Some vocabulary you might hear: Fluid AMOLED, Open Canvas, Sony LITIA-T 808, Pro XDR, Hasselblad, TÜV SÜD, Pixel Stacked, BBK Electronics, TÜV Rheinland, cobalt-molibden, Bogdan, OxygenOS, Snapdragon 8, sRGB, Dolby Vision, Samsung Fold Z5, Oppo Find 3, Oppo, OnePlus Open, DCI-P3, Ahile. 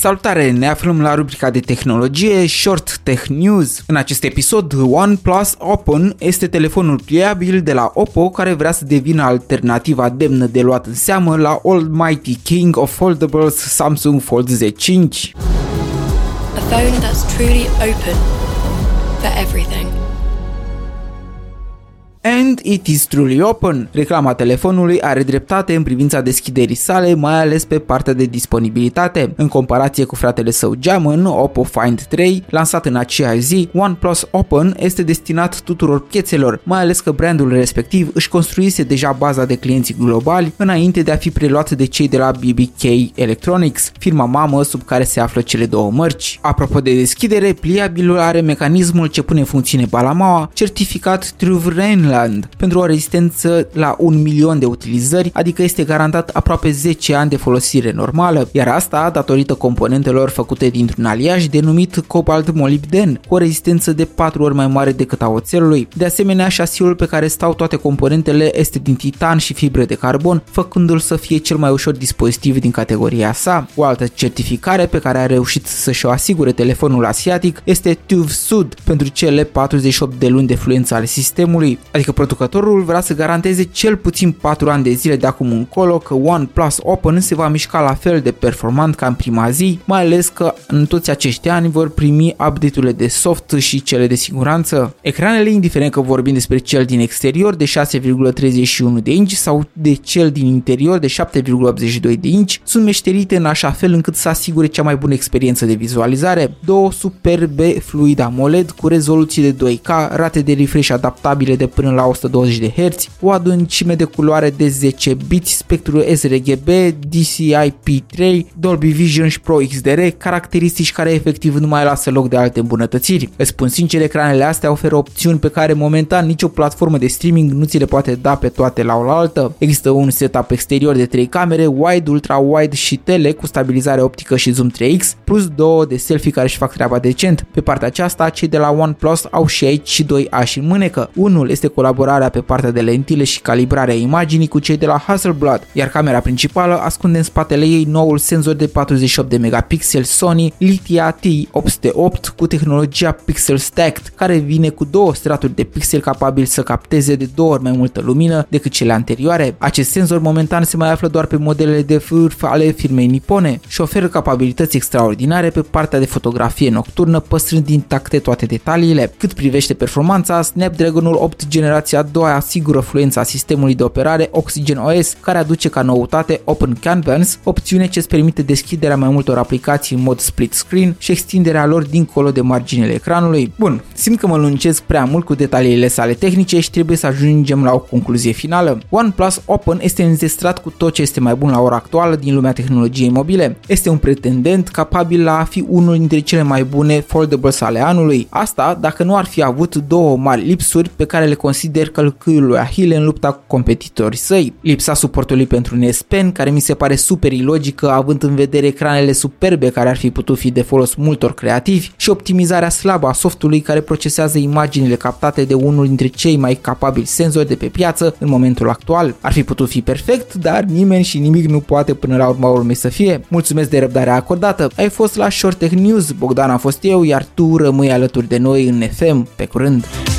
Salutare, ne aflăm la rubrica de tehnologie Short Tech News. În acest episod, OnePlus Open este telefonul pliabil de la Oppo care vrea să devină alternativa demnă de luat în seamă la Almighty King of Foldables Samsung Fold Z5. A phone that's truly open for everything. And it is truly open. Reclama telefonului are dreptate în privința deschiderii sale, mai ales pe partea de disponibilitate. În comparație cu fratele său geamăn, Oppo Find 3, lansat în aceeași zi, OnePlus Open este destinat tuturor piețelor, mai ales că brandul respectiv își construise deja baza de clienți globali înainte de a fi preluat de cei de la BBK Electronics, firma mamă sub care se află cele două mărci. Apropo de deschidere, pliabilul are mecanismul ce pune în funcțiune balamaua, certificat TÜV Rheinland, pentru o rezistență la 1.000.000 de utilizări, adică este garantat aproape 10 ani de folosire normală, iar asta datorită componentelor făcute dintr-un aliaj denumit cobalt-molibden, cu o rezistență de 4 ori mai mare decât a oțelului. De asemenea, șasiul pe care stau toate componentele este din titan și fibre de carbon, făcându-l să fie cel mai ușor dispozitiv din categoria sa. O altă certificare pe care a reușit să-și o asigure telefonul asiatic este TÜV SÜD pentru cele 48 de luni de fluență ale sistemului. Adică producătorul vrea să garanteze cel puțin 4 ani de zile de acum încolo că OnePlus Open se va mișca la fel de performant ca în prima zi, mai ales că în toți acești ani vor primi update-urile de soft și cele de siguranță. Ecranele, indiferent că vorbim despre cel din exterior de 6,31 de inci sau de cel din interior de 7,82 de inci, sunt meșterite în așa fel încât să asigure cea mai bună experiență de vizualizare. Două superbe Fluid AMOLED cu rezoluții de 2K, rate de refresh adaptabile de până la 120 de Hz, o adâncime de culoare de 10 biți, spectru sRGB, DCI-P3, Dolby Vision și Pro XDR, caracteristici care efectiv nu mai lasă loc de alte îmbunătățiri. Îți spun sincer, ecranele astea oferă opțiuni pe care momentan nicio platformă de streaming nu ți le poate da pe toate la oaltă. Există un setup exterior de 3 camere, wide, ultra-wide și tele cu stabilizare optică și zoom 3x, plus 2 de selfie care își fac treaba decent. Pe partea aceasta, cei de la OnePlus au și aici și 2 ași în mânecă. Unul este colaborarea pe partea de lentile și calibrarea imaginii cu cei de la Hasselblad, iar camera principală ascunde în spatele ei noul senzor de 48 de megapixel Sony LITIA-T 808 cu tehnologia Pixel Stacked, care vine cu două straturi de pixel capabili să capteze de 2 ori mai multă lumină decât cele anterioare. Acest senzor momentan se mai află doar pe modelele de vârf ale firmei nipone și oferă capabilități extraordinare pe partea de fotografie nocturnă, păstrând intacte toate detaliile. Cât privește performanța, Snapdragon 8 generația a doua asigură fluența sistemului de operare OxygenOS, care aduce ca noutate Open Canvas, opțiune ce îți permite deschiderea mai multor aplicații în mod split screen și extinderea lor dincolo de marginile ecranului. Bun, simt că mă lungesc prea mult cu detaliile sale tehnice și trebuie să ajungem la o concluzie finală. OnePlus Open este înzestrat cu tot ce este mai bun la ora actuală din lumea tehnologiei mobile. Este un pretendent capabil la a fi unul dintre cele mai bune foldables ale anului. Asta dacă nu ar fi avut două mari lipsuri pe care le consider călcâiul lui Ahile în lupta cu competitorii săi. Lipsa suportului pentru un S Pen, care mi se pare super ilogică având în vedere ecranele superbe care ar fi putut fi de folos multor creativi, și optimizarea slabă a softului care procesează imaginile captate de unul dintre cei mai capabili senzori de pe piață în momentul actual. Ar fi putut fi perfect, dar nimeni și nimic nu poate până la urma urmei să fie. Mulțumesc de răbdarea acordată. Ai fost la Short Tech News, Bogdan a fost eu, iar tu rămâi alături de noi în FM. Pe curând!